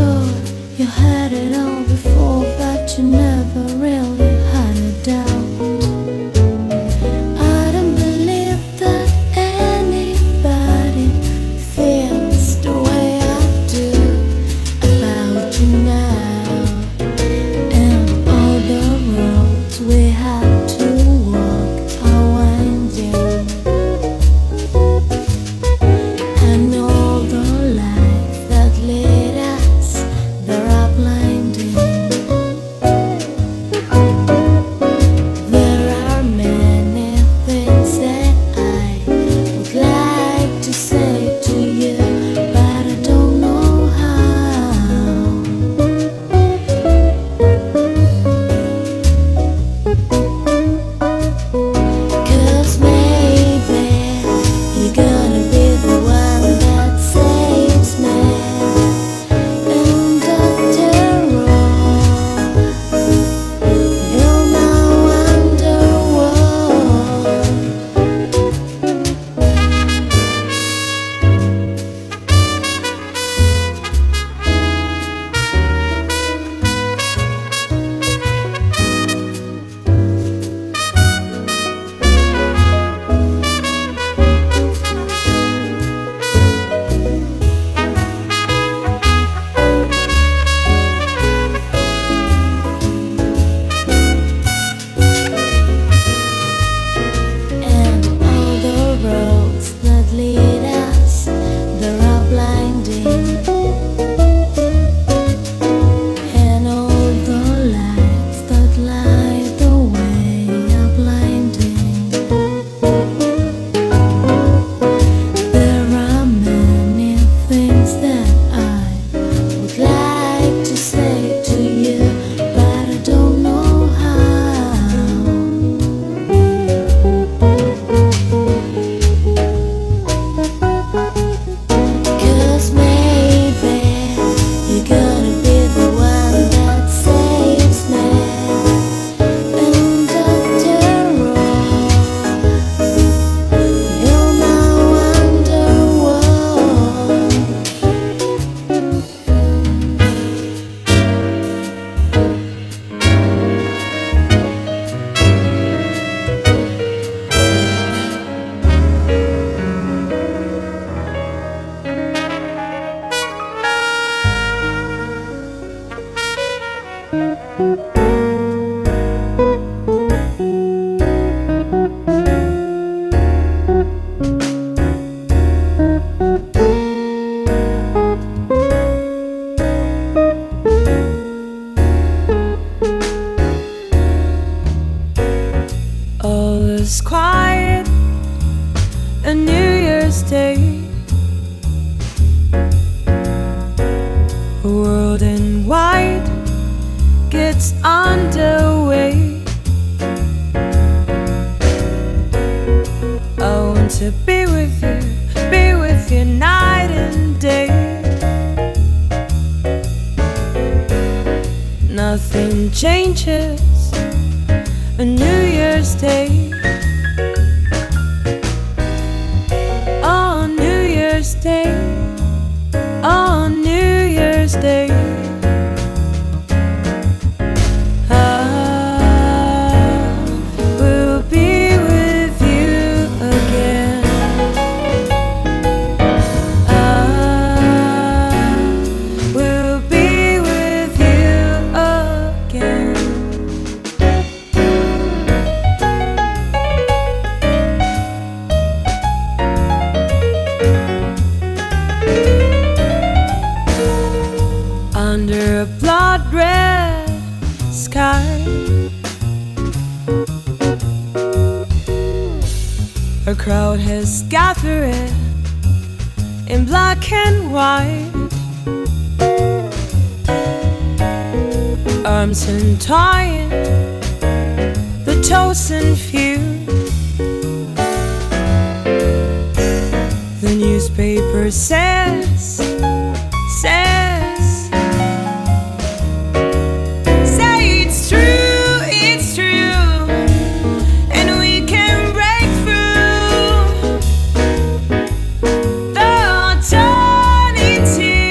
sure you had it all before, but you never really had a doubt. I don't believe that anybody feels the way I do about you now, and all the roads we have to walk are winding, and all the life that lead us there are blinding. There are many things that I would like to say to you, but I don't know how. 'Cause maybe you're gonna be the one that saves me, and after all you'll now wonder why. All is quiet on New Year's Day, a world in white gets underway. I want to be with you night and day. Nothing changes on New Year's Day. On New Year's Day, on New Year's Day, I will be with you again. I will be with you again. Under a blood red sky, a crowd has gathered in black and white, arms entwined, the toast and few. The newspaper says it's true, and we can break through the dawn. It's you.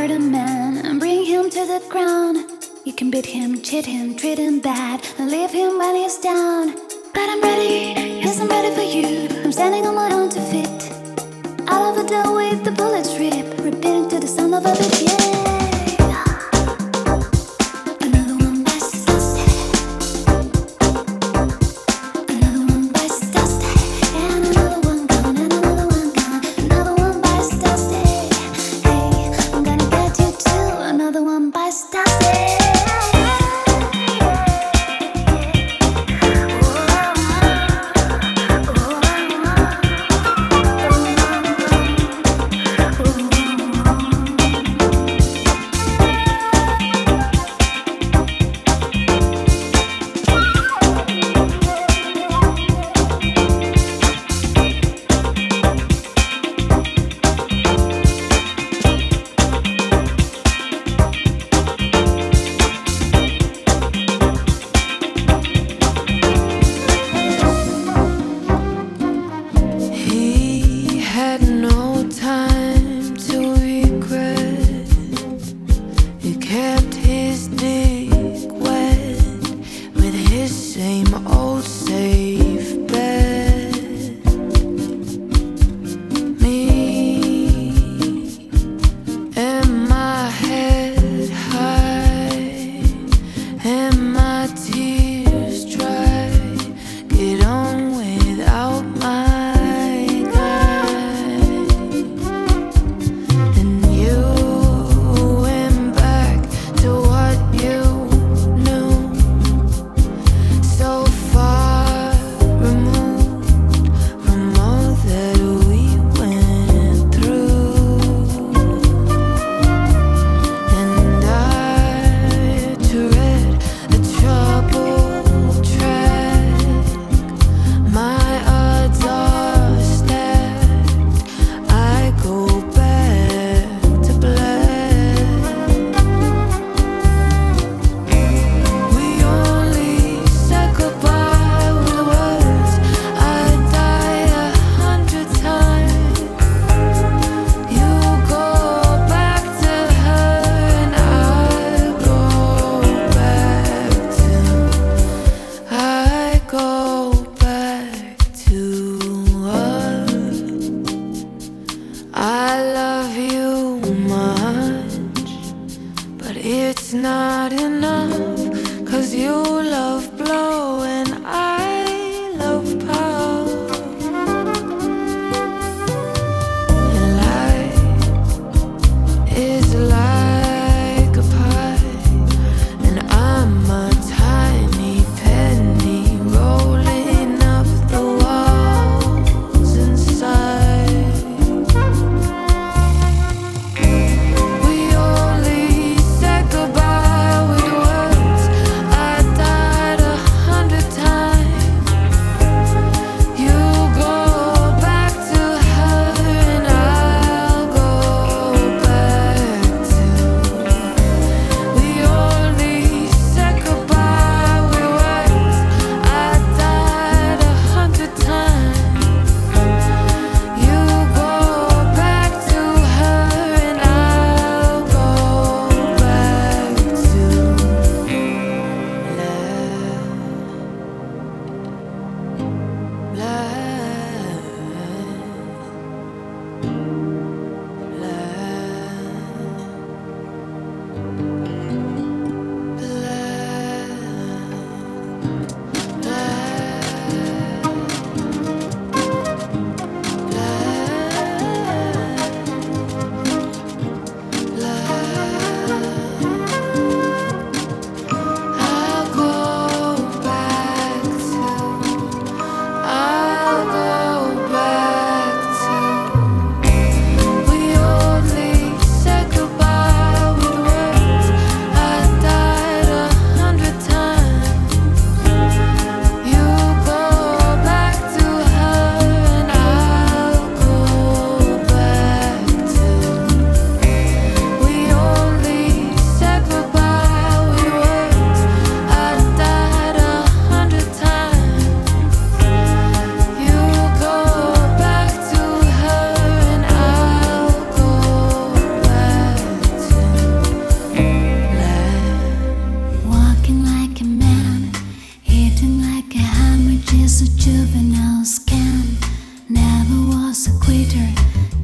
hurt a man and bring him to the ground. You can beat him, cheat him, treat him bad, and leave him when he's down. But I'm ready, yes I'm ready for you. I'm standing on my own two feet. Out of the door with the bullets rip, repeating to the sound of a beat, yeah. We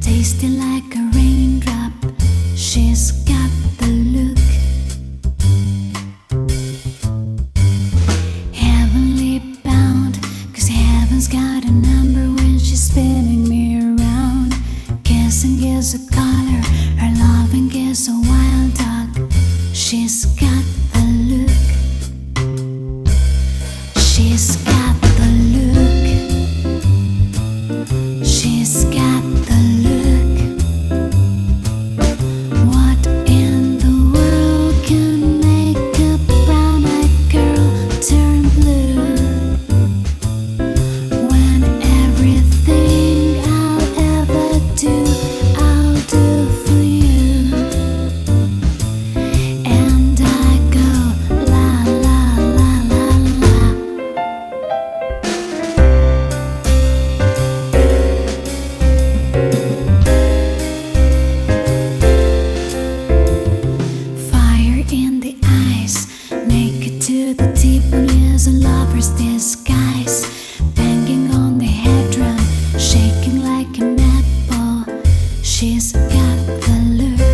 tasty like a raindrop. She's got the look, heavenly bound, 'cause heaven's got a number when she's spinning me around. Kissing is a color, her loving is a wild dog. She's got the look, she's got the look, she's got the look. A lover's disguise, banging on the head drum, shaking like a mad ball. She's got the look,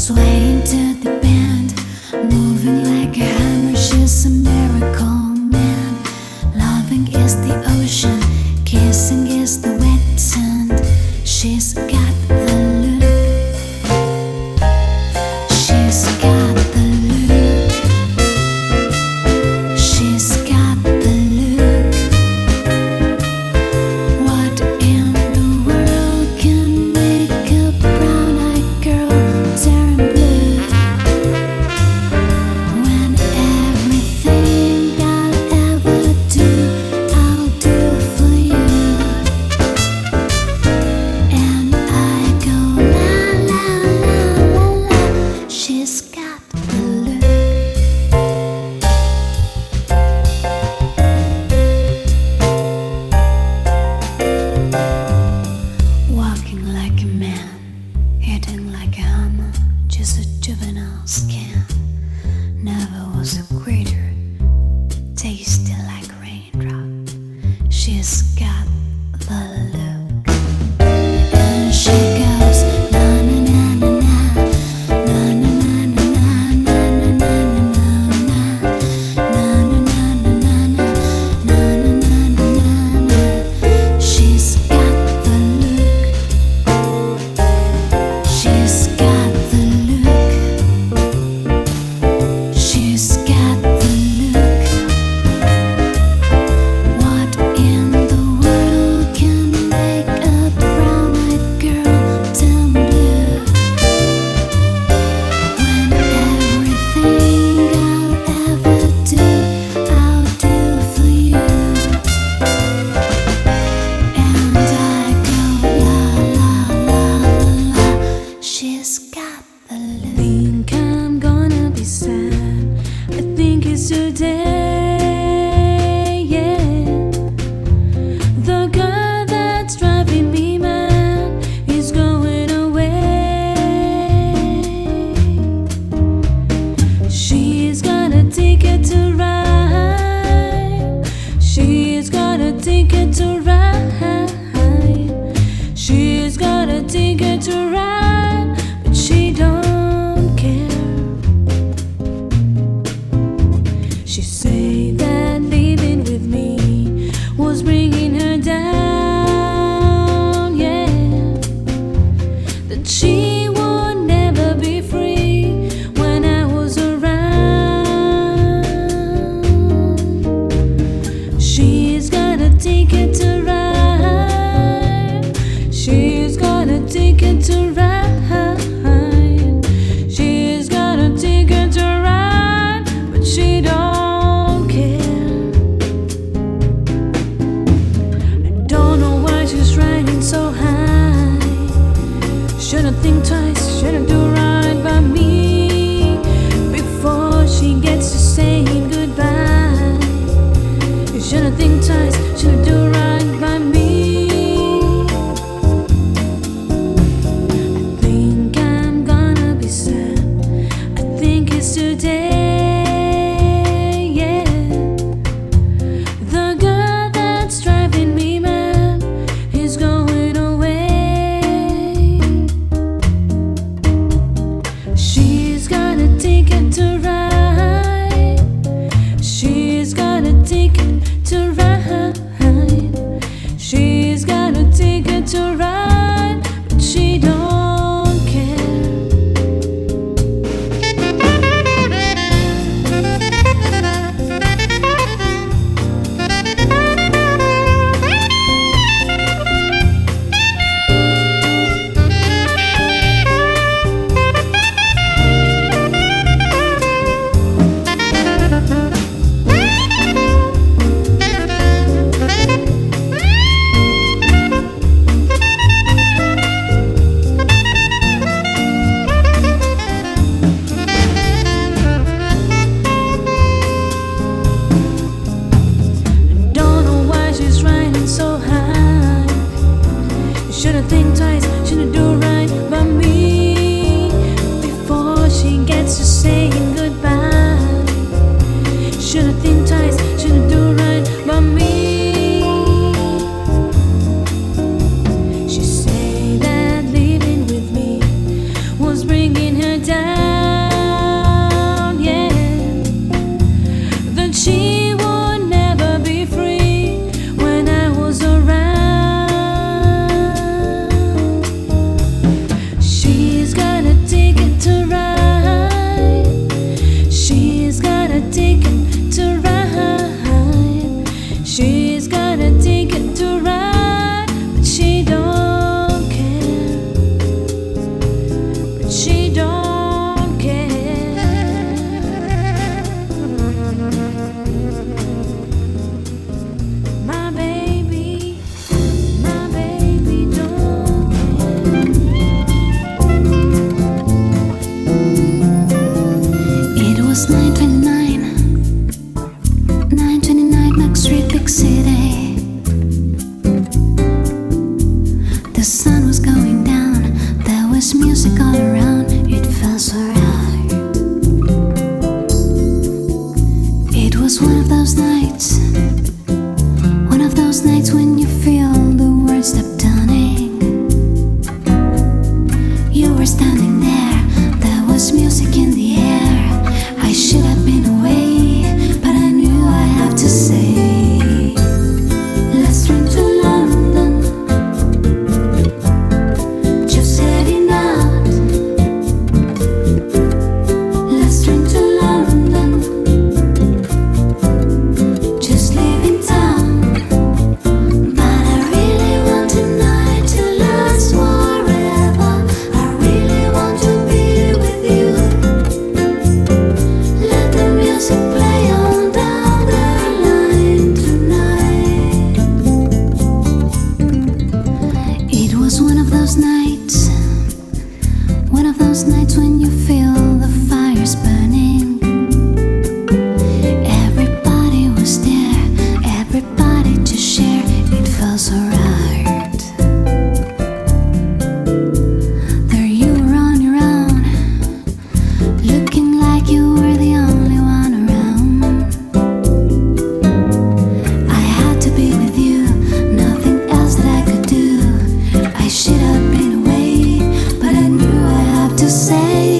swaying to the band, moving like a hammer. She's a miracle man. Loving is the ocean, kissing is the wet sand. She's got the look, she's got the look. Juvenile skin, never was a greater, tasty like raindrop. She's got the look, and she goes na na na na na na na na na na na na na na na na na na na na na na. She's got the look. She's got the look. Today, yeah, the girl that's driving me mad is going away. She's got a ticket to ride. She's got a ticket to ride. She's got a ticket to ride, but she don't. She say that leaving with me was bringing her down, yeah, that she would never be free when I was around. She's got a ticket to ride. She's got a ticket to ride. She's got a ticket to ride, but she don't. So high, shouldn't think twice, shouldn't do right by me before she gets to saying goodbye. You shouldn't think twice, shouldn't do right by me. I think I'm gonna be sad. I think it's today. Yeah, the girl that's driving me mad think twice, shouldn't do right by me before she gets to saying goodbye. Shouldn't think twice, shouldn't do right by me. She said that living with me was bringing her down, yeah, that she would never be free when I was around. Say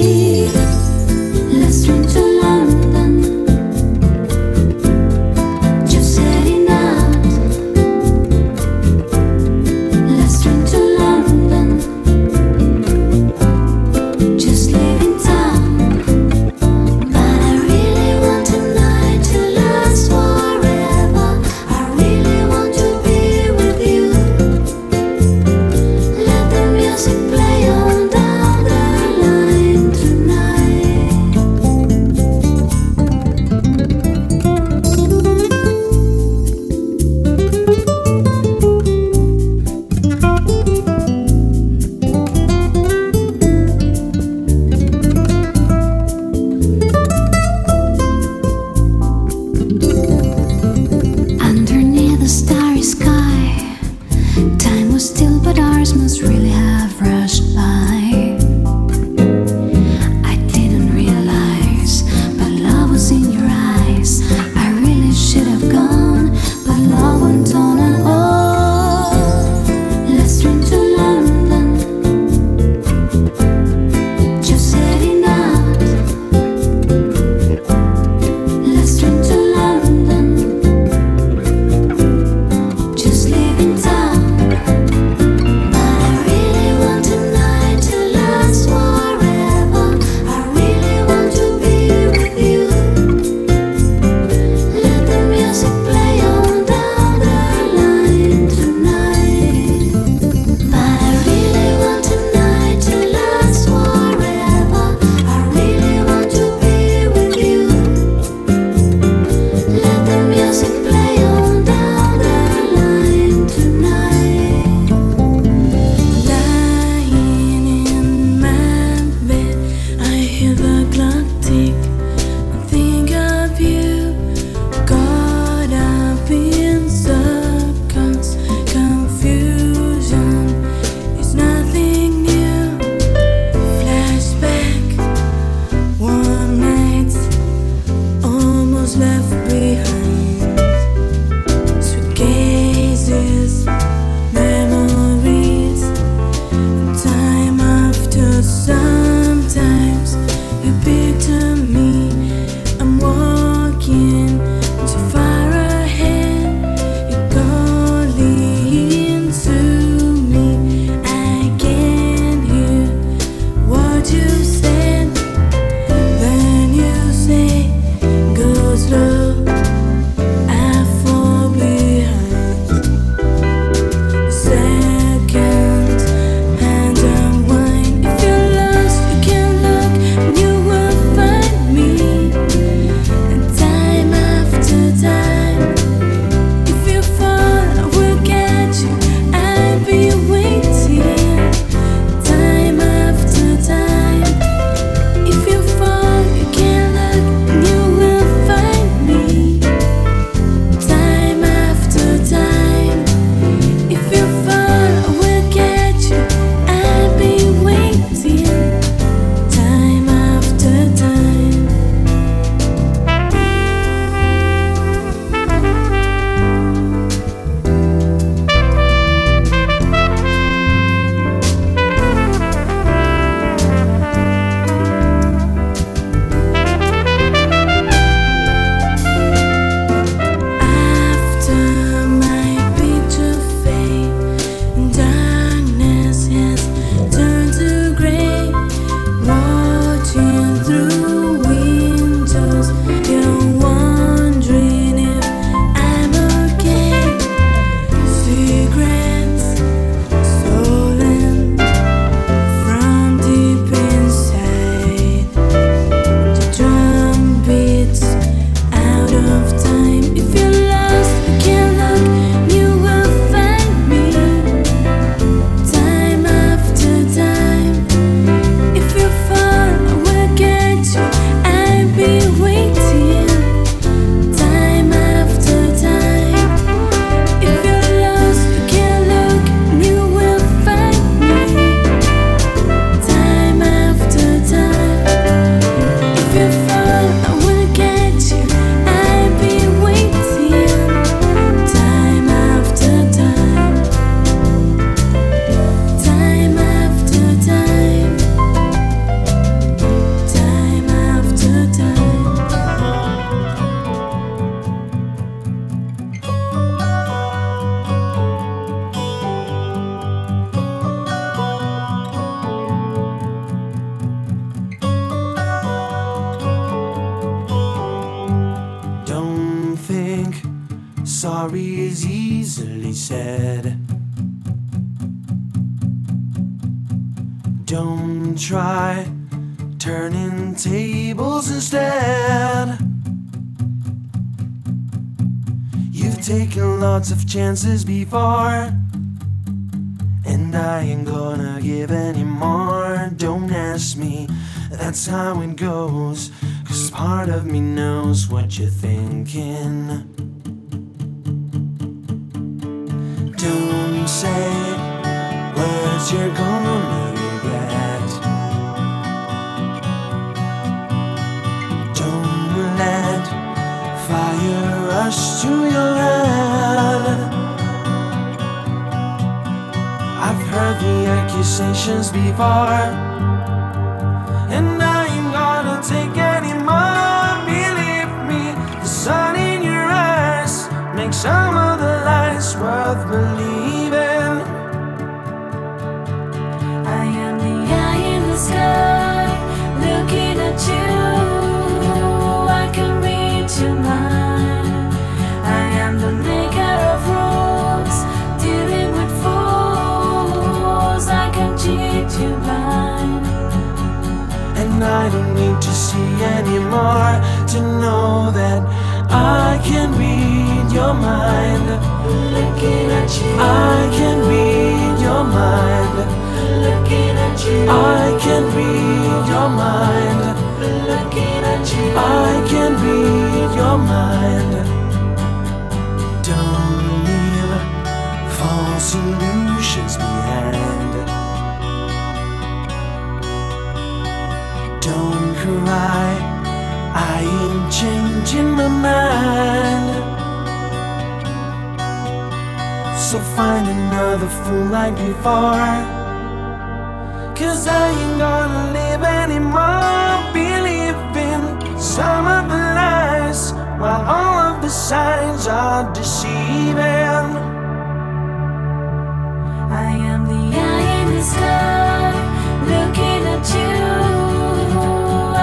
sorry is easily said. Don't try turning tables instead. You've taken lots of chances before, and I ain't gonna give any more. Don't ask me, that's how it goes, 'cause part of me knows what you're thinking. Don't say words you're gonna regret. Don't let fire rush to your head. I've heard the accusations before, and I ain't gonna take any more. Believe me, the sun in your eyes makes some of the lies worth believing. I am the eye in the sky, looking at you. I can read your mind. I am the maker of rules, dealing with fools. I can cheat you blind, and I don't need to see anymore to know that I can read your mind. Looking at you, I can read your mind. Looking at you, I can read your mind. Looking at you, I can read your mind. Don't leave false illusions behind. Don't cry, I ain't changing my mind. So find another fool like before, 'cause I ain't gonna live anymore believing some of the lies, while all of the signs are deceiving. I am the eye in the sky, looking at you.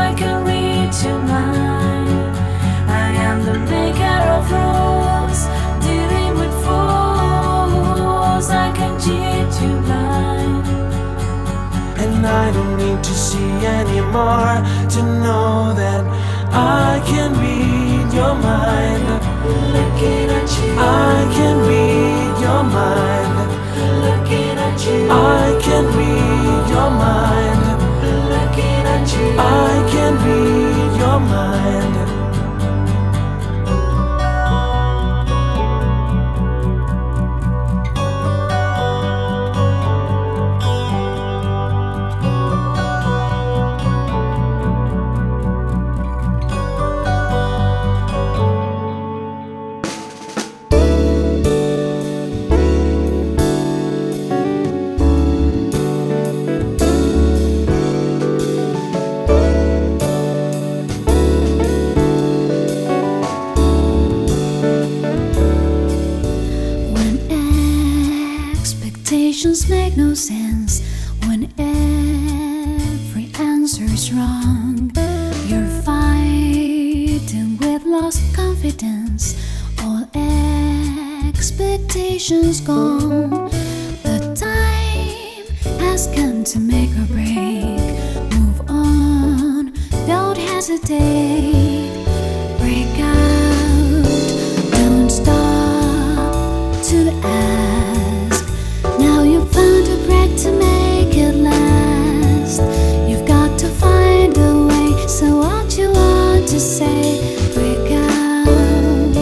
I can read your mind. I am the maker of rules, dealing with fools. I can cheat you blind, and I don't need to see anymore to know that I can read your mind. Looking at you, I can read your mind. Looking at you, I can read your mind. Looking at you, I can read your mind. Make no sense when every answer's wrong. You're fighting with lost confidence, all expectations gone. The time has come to make or break. Move on, don't hesitate. Break out, don't stop to ask. Now you've found a break to make it last. You've got to find a way. So what you want to say, break out.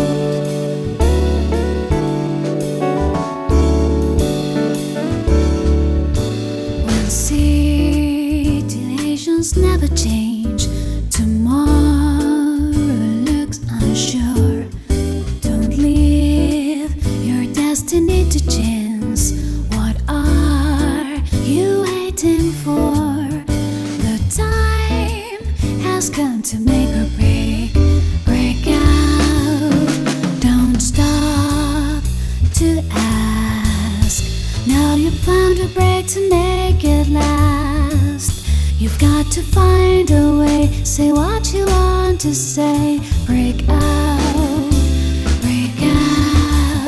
When situations never change, tomorrow looks unsure. Don't leave your destiny to change. Come to make or break. Break out, don't stop to ask. Now you've found a break to make it last. You've got to find a way. Say what you want to say. Break out, break out.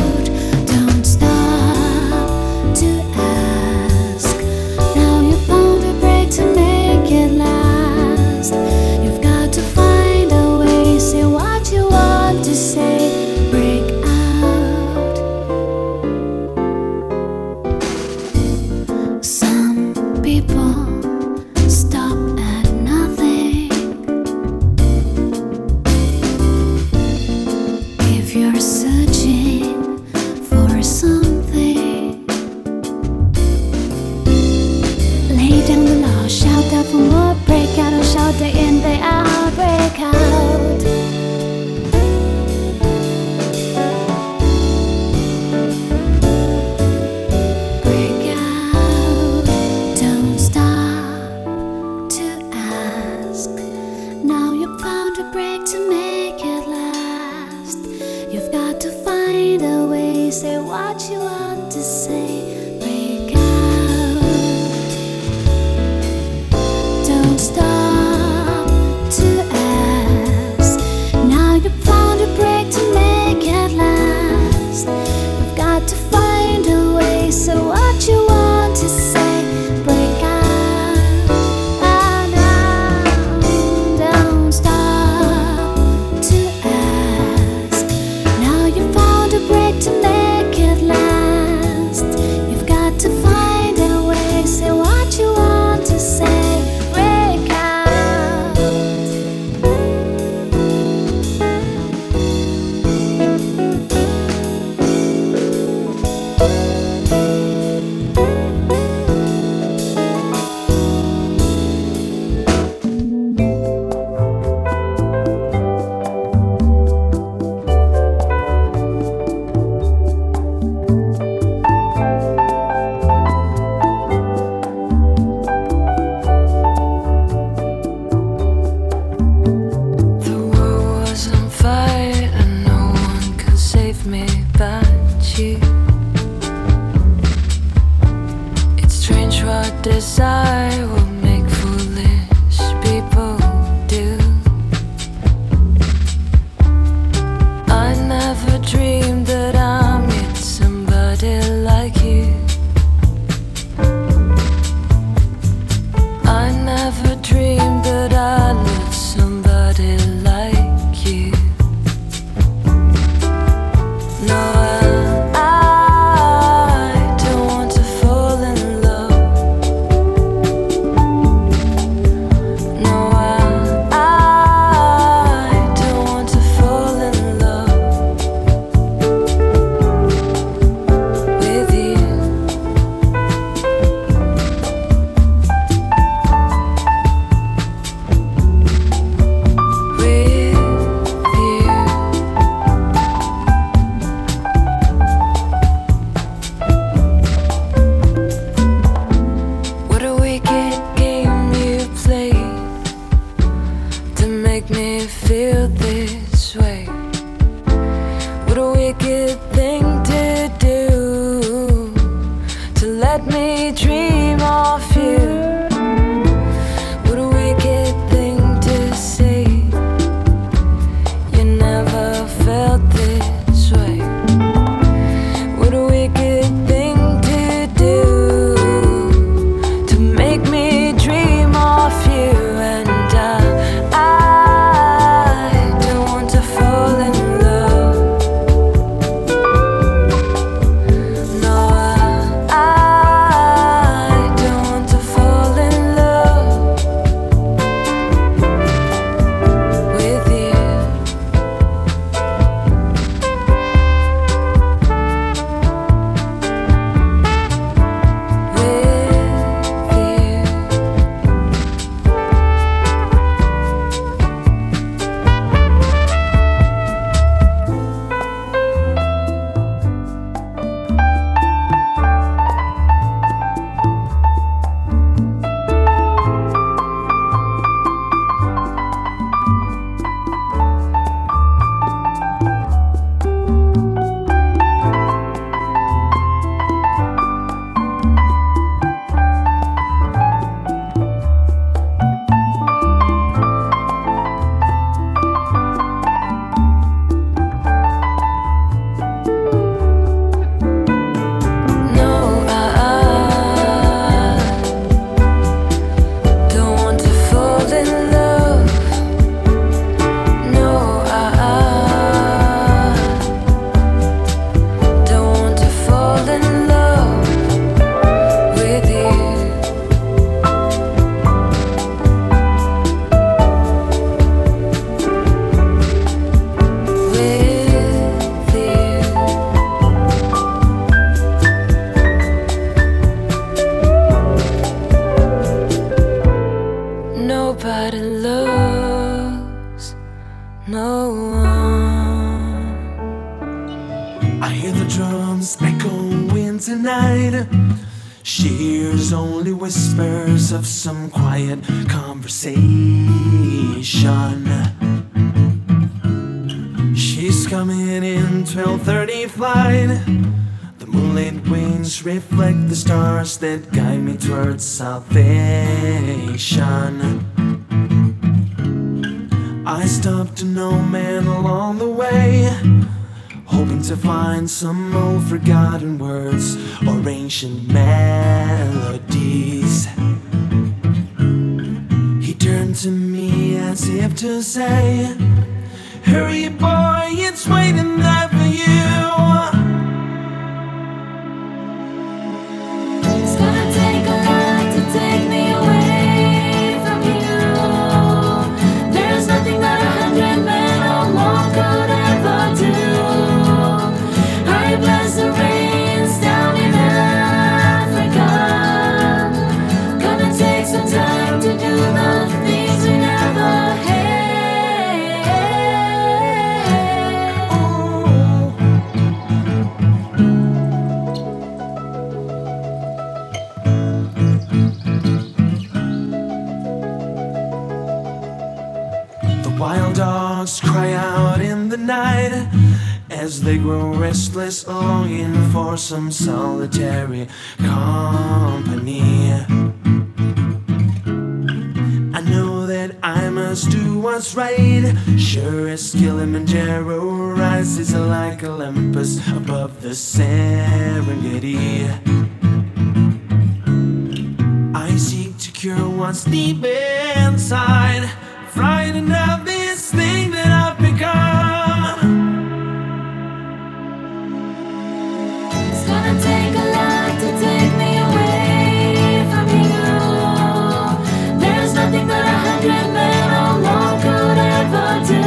desire will make foolish people do. I never dreamed that I'd meet somebody like you. I never dreamed that I'd love somebody like you. Reflect the stars that guide me towards salvation. I stopped an old man along the way, hoping to find some old forgotten words or ancient melodies. He turned to me as if to say, "Hurry, boy, it's waiting there for you." Take me away from you. There's nothing that 100 men or more could ever do. I bless the rains down in Africa. Come and take some time to do the things we never had. Cry out in the night as they grow restless, longing for some solitary company. was right. Sure as Kilimanjaro rises like Olympus above the Serengeti. I seek to cure what's deep inside, frightened of this thing that I've become. It's gonna take a lot to take me away from you. There's nothing that 100 men on long could ever do.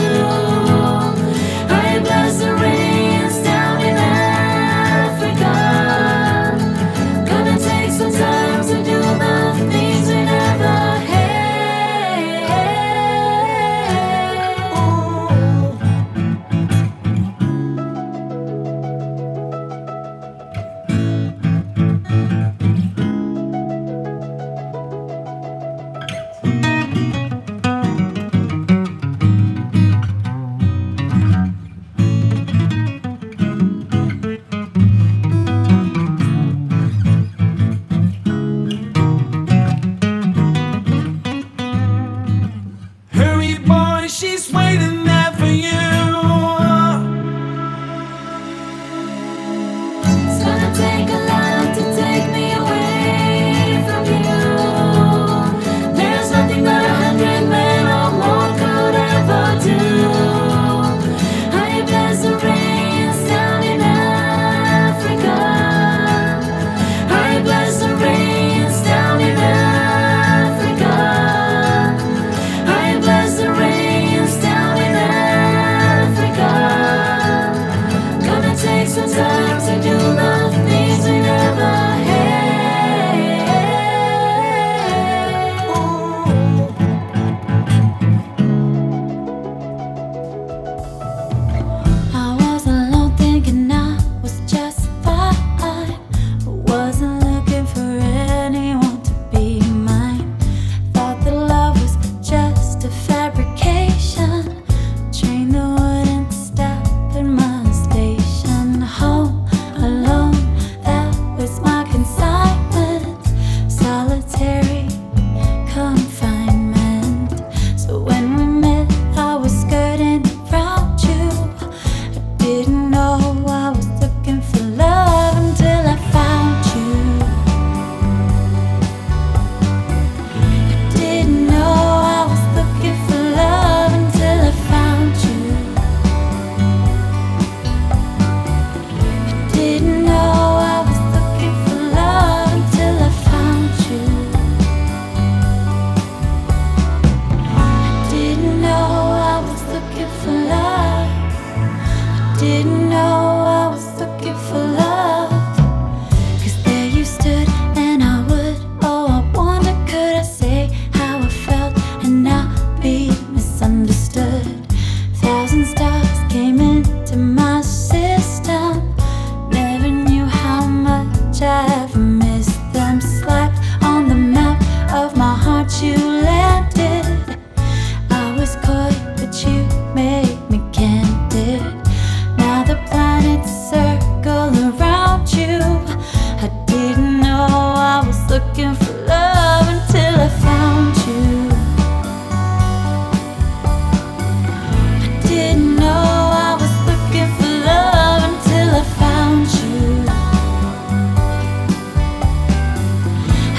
I bless the rains down in Africa. Gonna take some time to do the things we never had. She's waiting there for you. It's gonna take a lot to take me away from you. There's nothing that 100 men or more could ever do. I bless the rains down in Africa. I bless the rains down in Africa. I bless the rains down in Africa. Gonna take some time to do the things we never had. I was alone thinking I was just fine. I wasn't looking for anyone to be mine. Thought that love was just a fabrication. Train the wooden step at my station. Home, alone, that was my consignment. Solitary confinement. So when we met, I was skirting around you. I didn't know I was looking for love until I found you. I didn't know I was looking for love until I found you. I didn't know I was looking for love until I found you. I didn't know I was looking for love. I didn't know I was looking for love. 'Cause there you stood, and I would, oh, I wonder could I say how I felt and not be misunderstood. 1,000 stars came into my system. Never knew how much I ever missed them. Slapped on the map of my heart, you landed. I was coy, but you made me candid. Now the planets circle around you. I didn't know I was looking for love until I found you. I didn't know I was looking for love until I found you.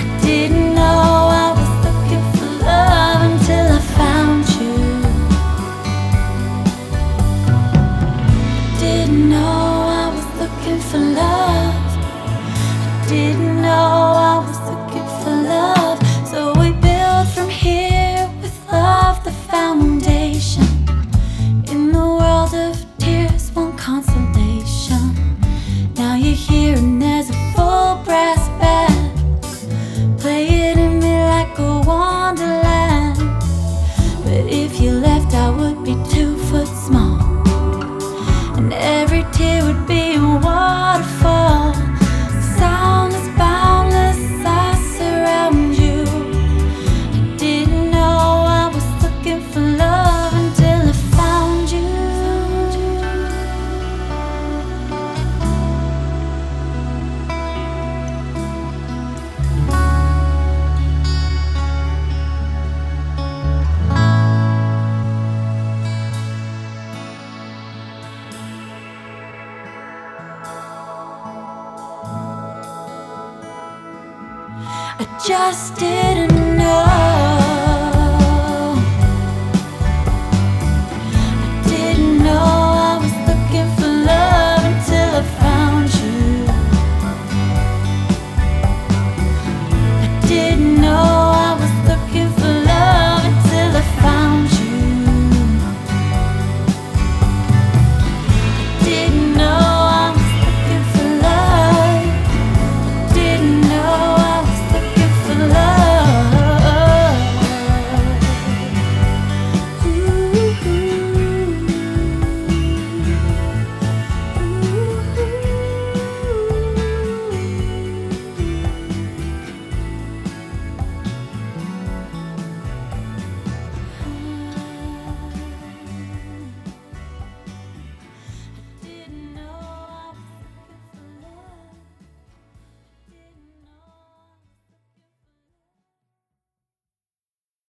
I didn't know I was looking for love until I found you. I didn't know I was looking for love. I didn't know I was looking for love. So we build from here with love, the foundation. In the world of tears, one consolation. Now you're here and there's a full brass band. Play it in me like a wonderland. But if you left, I would be 2 foot small. And every tear would be a waterfall. Sound is boundless. I I just didn't know.